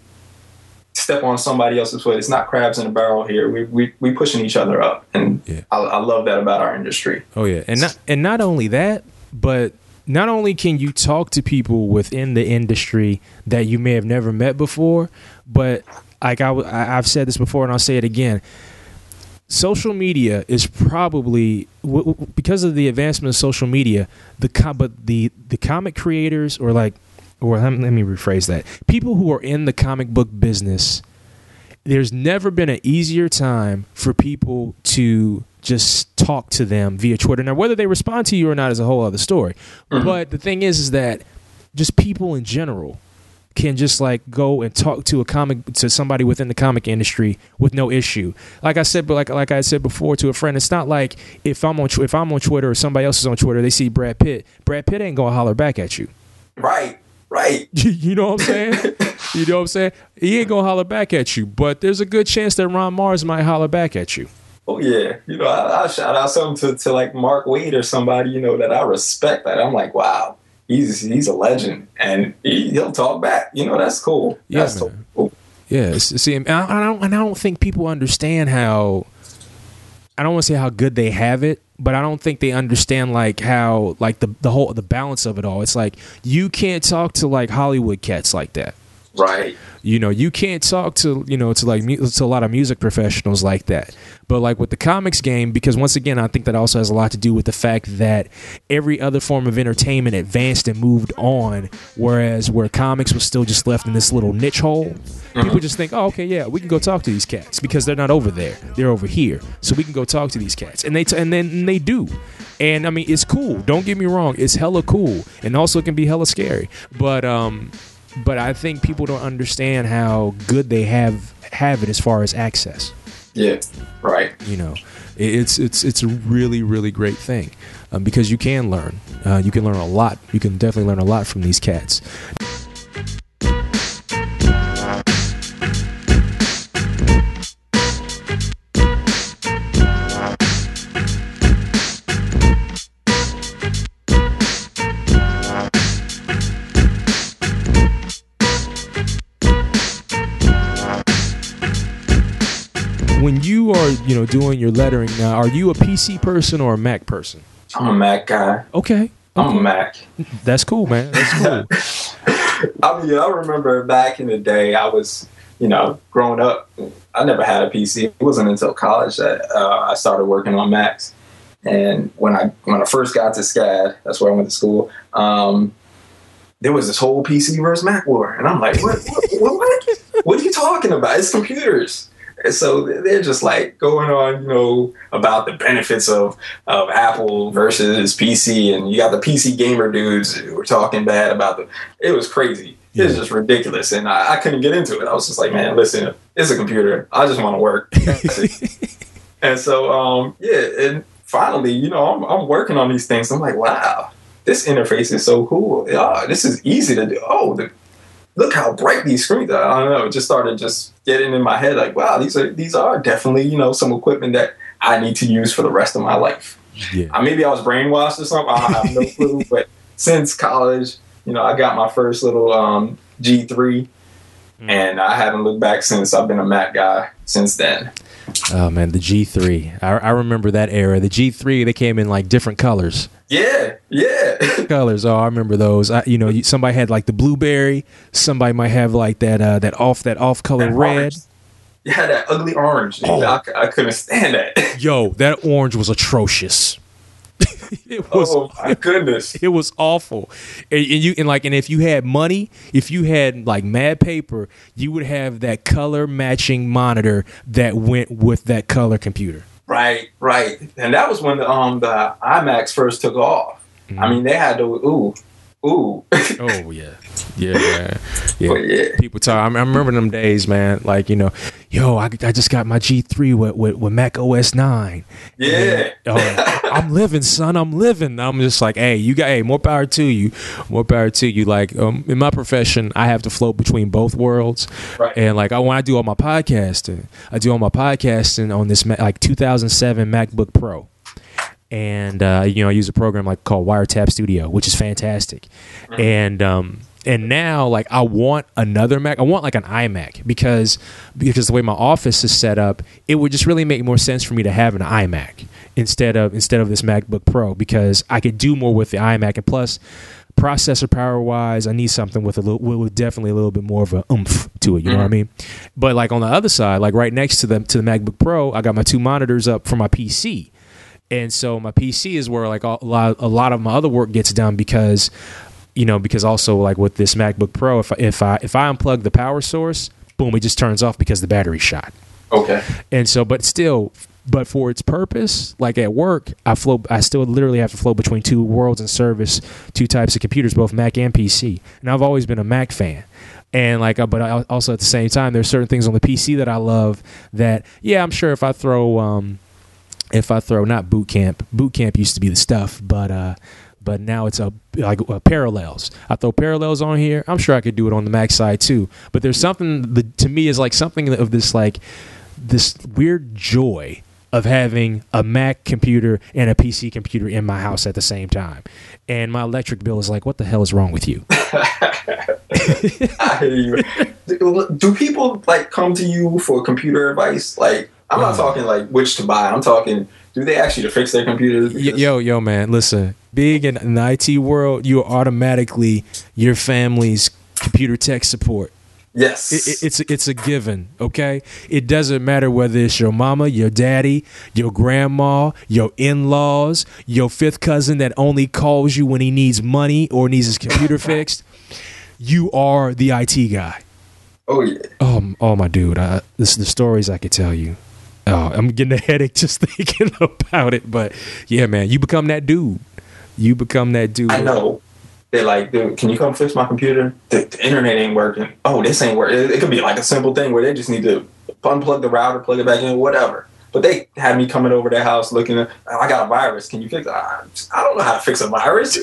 step on somebody else's foot. It's not crabs in a barrel here. We pushing each other up, and yeah. I love that about our industry. Oh yeah, and not only that, but not only can you talk to people within the industry that you may have never met before, but like I've said this before and I'll say it again. Social media is probably because of the advancement of social media, the comic creators or like. Or let me rephrase that. People who are in the comic book business, there's never been an easier time for people to just talk to them via Twitter. Now, whether they respond to you or not is a whole other story. Mm-hmm. But the thing is that just people in general can just like go and talk to somebody within the comic industry with no issue. Like I said, but like I said before to a friend, it's not like if I'm on Twitter or somebody else is on Twitter, they see Brad Pitt. Brad Pitt ain't gonna holler back at you, right? Right. You know what I'm saying? He ain't going to holler back at you, but there's a good chance that Ron Mars might holler back at you. Oh, yeah. You know, I shout out something to like Mark Waid or somebody, you know, that I respect. That I'm like, wow, he's a legend. And he'll talk back. You know, that's cool. Yeah, that's totally cool. Yeah. See, I don't think people understand how, I don't want to say how good they have it, but I don't think they understand like how like the whole balance of it all. It's like you can't talk to like Hollywood cats like that, right? You know, you can't talk to to a lot of music professionals like that. But like with the comics game, because once again, I think that also has a lot to do with the fact that every other form of entertainment advanced and moved on, whereas where comics was still just left in this little niche hole, mm-hmm. People just think, oh, okay, yeah, we can go talk to these cats because they're not over there, they're over here, so we can go talk to these cats, and then they do, and I mean it's cool. Don't get me wrong, it's hella cool, and also it can be hella scary, But I think people don't understand how good they have it as far as access. Yeah, right. You know, it's a really, really great thing because you can learn. You can learn a lot. You can definitely learn a lot from these cats. When you are, you know, doing your lettering now, are you a PC person or a Mac person? I'm a Mac guy. Okay. I'm a Mac. That's cool, man. That's cool. I mean, I remember back in the day, I was, you know, growing up, I never had a PC. It wasn't until college that I started working on Macs. And when I first got to SCAD, that's where I went to school, there was this whole PC versus Mac war, and I'm like, what are you talking about? It's computers. And so they're just like going on, you know, about the benefits of Apple versus PC, and you got the PC gamer dudes who were talking bad about them. It was crazy. Yeah. It was just ridiculous, and I couldn't get into it. I was just like, man, listen, it's a computer. I just want to work. And so, and finally, you know, I'm working on these things. I'm like, wow, this interface is so cool. Oh, this is easy to do. Oh, look how bright these screens are. I don't know. It just started just getting in my head like, wow, these are definitely, you know, some equipment that I need to use for the rest of my life. Yeah. Maybe I was brainwashed or something. I have no clue. But since college, you know, I got my first little G3, and I haven't looked back since. I've been a Mac guy since then. Oh man, the G3. I remember that era. The G3, they came in like different colors. Yeah. Colors. Oh, I remember those. Somebody had like the blueberry. Somebody might have like that off color red. Orange. Yeah, that ugly orange. Oh. I couldn't stand that. Yo, that orange was atrocious. It was. Oh my goodness. It was awful. And if you had money, if you had like mad paper, you would have that color matching monitor that went with that color computer. Right. And that was when the iMacs first took off. Mm-hmm. I mean, they had the ooh. Oh yeah. But, yeah. People talk. I remember them days, man. Like, you know, yo, I just got my G3 with Mac OS 9. Yeah. I'm living, son. I'm living. I'm just like, hey, you got, hey, more power to you. More power to you. Like, in my profession, I have to float between both worlds. Right. And like, I do all my podcasting on this like 2007 MacBook Pro. And I use a program like called Wiretap Studio, which is fantastic. Mm-hmm. And now, like, I want another Mac. I want like an iMac because the way my office is set up, it would just really make more sense for me to have an iMac instead of this MacBook Pro, because I could do more with the iMac. And plus, processor power wise, I need something with definitely a little bit more of an oomph to it. You know what I mean? But like on the other side, like right next to the MacBook Pro, I got my two monitors up for my PC. And so my PC is where like a lot of my other work gets done, because, you know, because also like with this MacBook Pro, if I unplug the power source, boom, it just turns off because the battery's shot. Okay. And so, but for its purpose, like at work, I still literally have to float between two worlds and service two types of computers, both Mac and PC. And I've always been a Mac fan. And like, but I also at the same time, there's certain things on the PC that I love that, yeah, I'm sure if I throw not boot camp used to be the stuff, but now it's like Parallels. I throw Parallels on here. I'm sure I could do it on the Mac side too. But there's something that to me is like something of this like this weird joy of having a Mac computer and a PC computer in my house at the same time. And my electric bill is like, what the hell is wrong with you? I hear you. Do people like come to you for computer advice? Like, I'm not talking like which to buy. I'm talking, do they actually to fix their computers? Yo, man, listen. Being in the IT world, you are automatically your family's computer tech support. Yes, it's a given. Okay, it doesn't matter whether it's your mama, your daddy, your grandma, your in-laws, your fifth cousin that only calls you when he needs money or needs his computer fixed. You are the IT guy. Oh yeah. Oh my dude. The stories I could tell you. Oh, I'm getting a headache just thinking about it. But yeah, man, you become that dude. I know. They're like, dude, can you come fix my computer? The internet ain't working. Oh, this ain't working. It could be like a simple thing where they just need to unplug the router, plug it back in, whatever. But they had me coming over their house looking at, I got a virus. Can you fix it? I don't know how to fix a virus.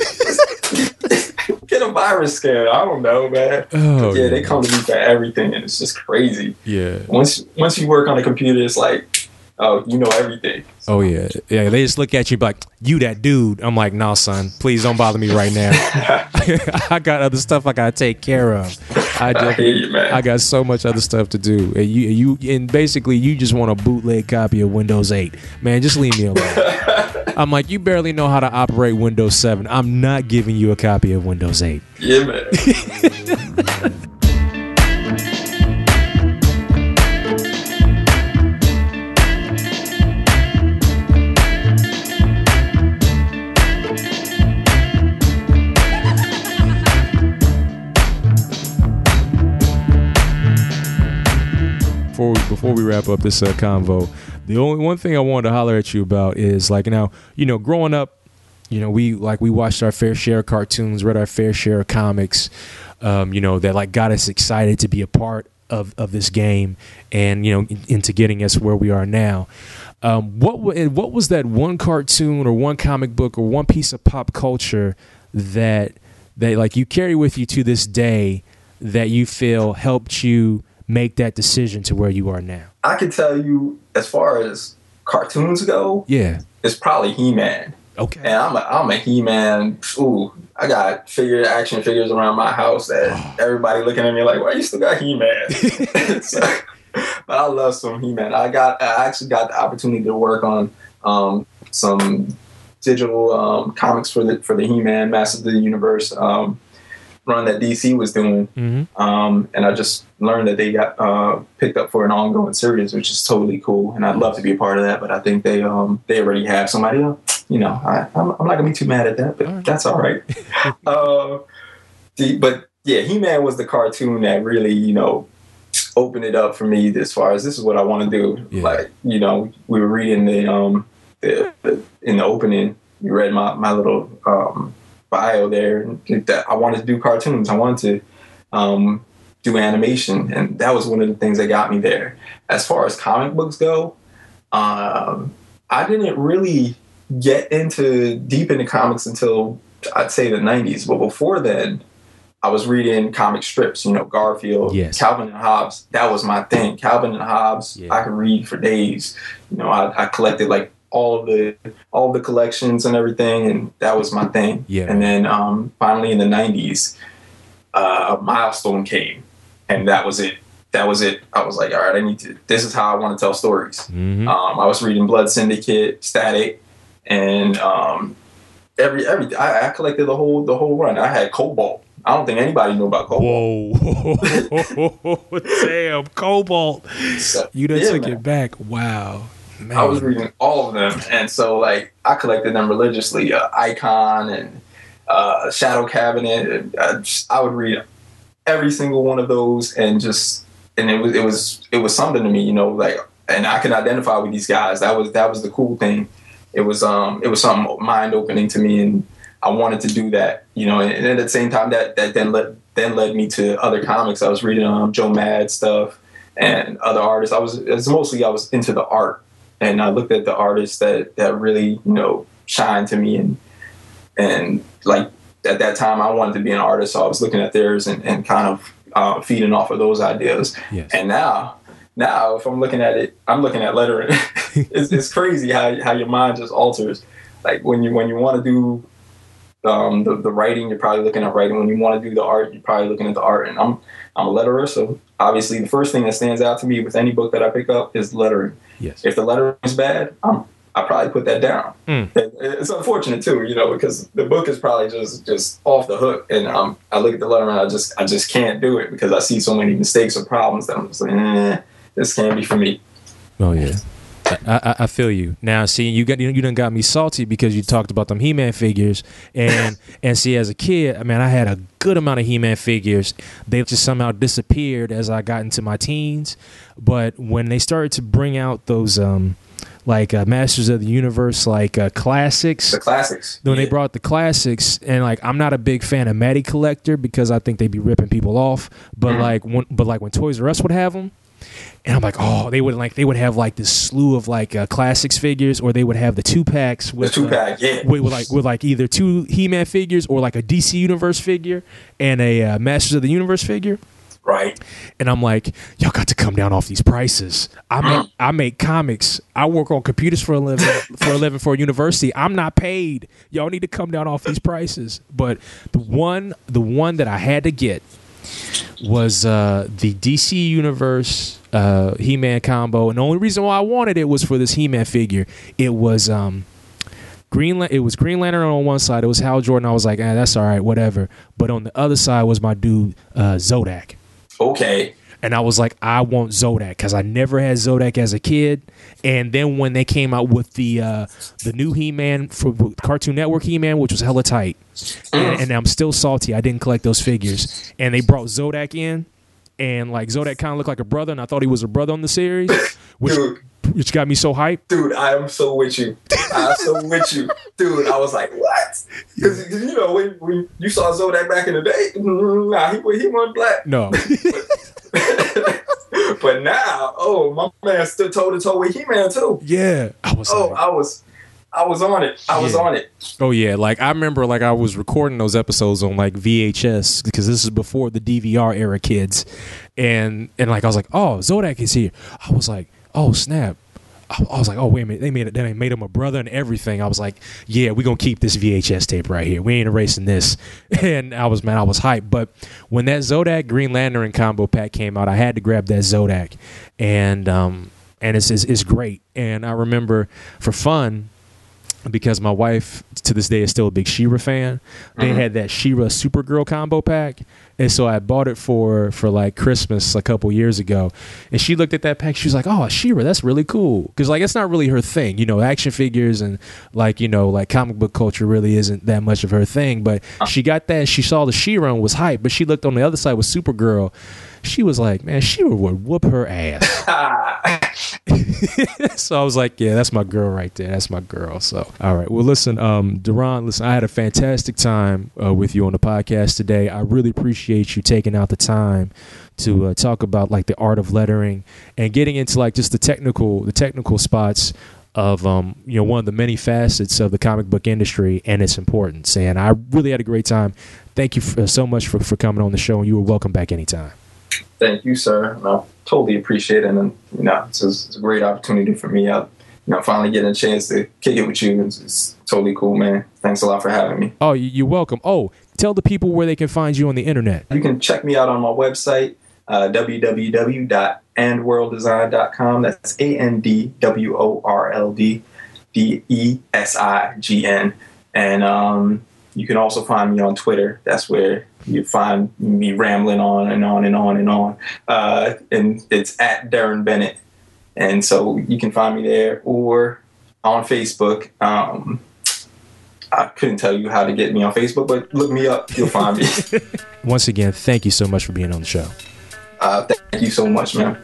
Get a virus scan. I don't know, man. Oh, yeah, they come to me for everything, and it's just crazy. Yeah. Once you work on a computer, it's like, oh, you know everything. So. Oh, yeah. Yeah, they just look at you like, you that dude. I'm like, nah, son, please don't bother me right now. I got other stuff I got to take care of. I hear you, man. I got so much other stuff to do. And basically, you just want a bootleg copy of Windows 8. Man, just leave me alone. I'm like, you barely know how to operate Windows 7. I'm not giving you a copy of Windows 8. Yeah, man. before we wrap up this convo, the only one thing I wanted to holler at you about is, like, now, you know, growing up, you know, we watched our fair share of cartoons, read our fair share of comics, you know, that like got us excited to be a part of this game and, you know, into getting us where we are now. What was that one cartoon or one comic book or one piece of pop culture that like you carry with you to this day that you feel helped you make that decision to where you are now? I can tell you, as far as cartoons go, yeah, it's probably He-Man. Okay. And I'm a He-Man. Ooh, I got action figures around my house that everybody looking at me like, why you still got He-Man? So, but I love some He-Man. I actually got the opportunity to work on some digital comics for the He-Man Masters of the Universe run that DC was doing. Mm-hmm. And I just learned that they got picked up for an ongoing series, which is totally cool. And I'd love to be a part of that, but I think they already have somebody else. You know, I'm not gonna be too mad at that, but all right, that's all right. But yeah, He-Man was the cartoon that really, you know, opened it up for me as far as this is what I want to do. Yeah. Like, you know, we were reading the in the opening, you read my little bio there, and that I wanted to do cartoons. I wanted to do animation, and that was one of the things that got me there. As far as comic books go, I didn't really get deep into comics until I'd say the 90s. But before then, I was reading comic strips, you know, Garfield, yes, Calvin and Hobbes. That was my thing. Calvin and Hobbes, yeah. I could read for days. You know, I collected like all the collections and everything, and that was my thing. Yeah. And then finally in the 90s, a milestone came, and that was it. I was like, all right, this is how I want to tell stories. Mm-hmm. I was reading Blood Syndicate, Static, and everything. I collected the whole run. I had Cobalt. I don't think anybody knew about Cobalt. Whoa. Damn, Cobalt. So, you done took it back. Wow. Man. I was reading all of them, and so like I collected them religiously. Icon and Shadow Cabinet. I would read every single one of those, and it was something to me, you know. Like, and I could identify with these guys. That was the cool thing. It was something mind opening to me, and I wanted to do that, you know. And at the same time, that then led me to other comics. I was reading Joe Mad stuff and other artists. I was mostly into the art. And I looked at the artists that really, you know, shined to me. And like, at that time, I wanted to be an artist, so I was looking at theirs and kind of feeding off of those ideas. Yes. And now if I'm looking at it, I'm looking at lettering. It's crazy how your mind just alters. Like, when you want to do the writing, you're probably looking at writing. When you want to do the art, you're probably looking at the art. And I'm a letterer, so obviously the first thing that stands out to me with any book that I pick up is lettering. Yes. If the lettering is bad, I probably put that down. Mm. And it's unfortunate too, you know, because the book is probably just off the hook. And I look at the lettering, I just can't do it because I see so many mistakes or problems that I'm just like, this can't be for me. Oh yeah, I feel you. Now, see, you done got me salty because you talked about them He-Man figures, and see, as a kid, I mean, I had a good amount of He-Man figures. They just somehow disappeared as I got into my teens. But when they started to bring out those Masters of the Universe, like classics. The classics. When they brought the classics, and like, I'm not a big fan of Matty Collector because I think they'd be ripping people off. But mm-hmm. when Toys R Us would have them, and I'm like, oh, they would have like this slew of like classics figures, or they would have the 2-packs with either 2 He-Man figures or like a DC Universe figure and a Masters of the Universe figure. Right. And I'm like, y'all got to come down off these prices. I make comics. I work on computers for a living for a university. I'm not paid. Y'all need to come down off these prices. But the one that I had to get was the DC Universe He-Man combo, and the only reason why I wanted it was for this He-Man figure. It was Green Lantern on one side. It was Hal Jordan. I was like, that's all right, whatever. But on the other side was my dude Zodak. Okay. And I was like, I want Zodak because I never had Zodak as a kid. And then when they came out with the new He-Man from Cartoon Network He-Man, which was hella tight, and I'm still salty I didn't collect those figures. And they brought Zodak in, and like Zodak kind of looked like a brother, and I thought he was a brother on the series, which got me so hyped. Dude, I am so with you. I'm so with you. Dude, I was like, what? Because, you know, when you saw Zodak back in the day, nah, he wasn't black. No. But now, oh, my man stood toe-to-toe with He-Man, too. Yeah. I was on it. I was on it. Oh, yeah. Like, I remember, like, I was recording those episodes on, like, VHS, because this is before the DVR era, kids. And like, I was like, oh, Zodak is here. I was like, oh, snap. I was like, oh, wait a minute. They made him a brother and everything. I was like, yeah, we're going to keep this VHS tape right here. We ain't erasing this. And I was hyped. But when that Zodak Green Lantern combo pack came out, I had to grab that Zodak. And it's great. And I remember for fun, because my wife to this day is still a big She-Ra fan, they had that She-Ra Supergirl combo pack. And so I bought it for like Christmas a couple years ago. And she looked at that pack. She was like, oh, She-Ra, that's really cool. Because like, it's not really her thing. You know, action figures and like, you know, like comic book culture really isn't that much of her thing. But she got that. She saw the She-Ra and was hyped. But she looked on the other side with Supergirl. She was like, man, She-Ra would whoop her ass. So I was like, yeah, that's my girl right there. That's my girl. So, all right. Well, listen, Deron, listen, I had a fantastic time with you on the podcast today. I really appreciate you taking out the time to talk about like the art of lettering and getting into like just the technical spots of, you know, one of the many facets of the comic book industry and its importance. And I really had a great time. Thank you so much for coming on the show, and you are welcome back anytime. Thank you, sir. And I totally appreciate it. And, you know, it's a great opportunity for me. I finally getting a chance to kick it with you. It's totally cool, man. Thanks a lot for having me. Oh, you're welcome. Oh, tell the people where they can find you on the internet. You can check me out on my website, www.andworlddesign.com. That's ANDWORLDDESIGN. And you can also find me on Twitter. That's where you find me rambling on and on and on and on. And it's at Deron Bennett. And so you can find me there or on Facebook. I couldn't tell you how to get me on Facebook, but look me up. You'll find me. Once again, thank you so much for being on the show. Thank you so much, man.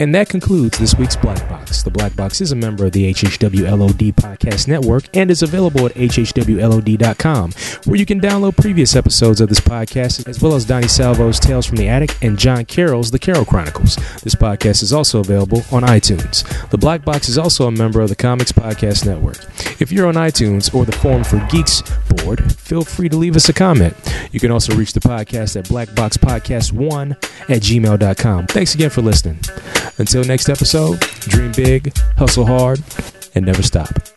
And that concludes this week's Black Box. The Black Box is a member of the HHWLOD Podcast Network and is available at hhwlod.com, where you can download previous episodes of this podcast, as well as Donnie Salvo's Tales from the Attic and John Carroll's The Carroll Chronicles. This podcast is also available on iTunes. The Black Box is also a member of the Comics Podcast Network. If you're on iTunes or the Forum for Geeks board, feel free to leave us a comment. You can also reach the podcast at blackboxpodcast1@gmail.com. Thanks again for listening. Until next episode, dream big, hustle hard, and never stop.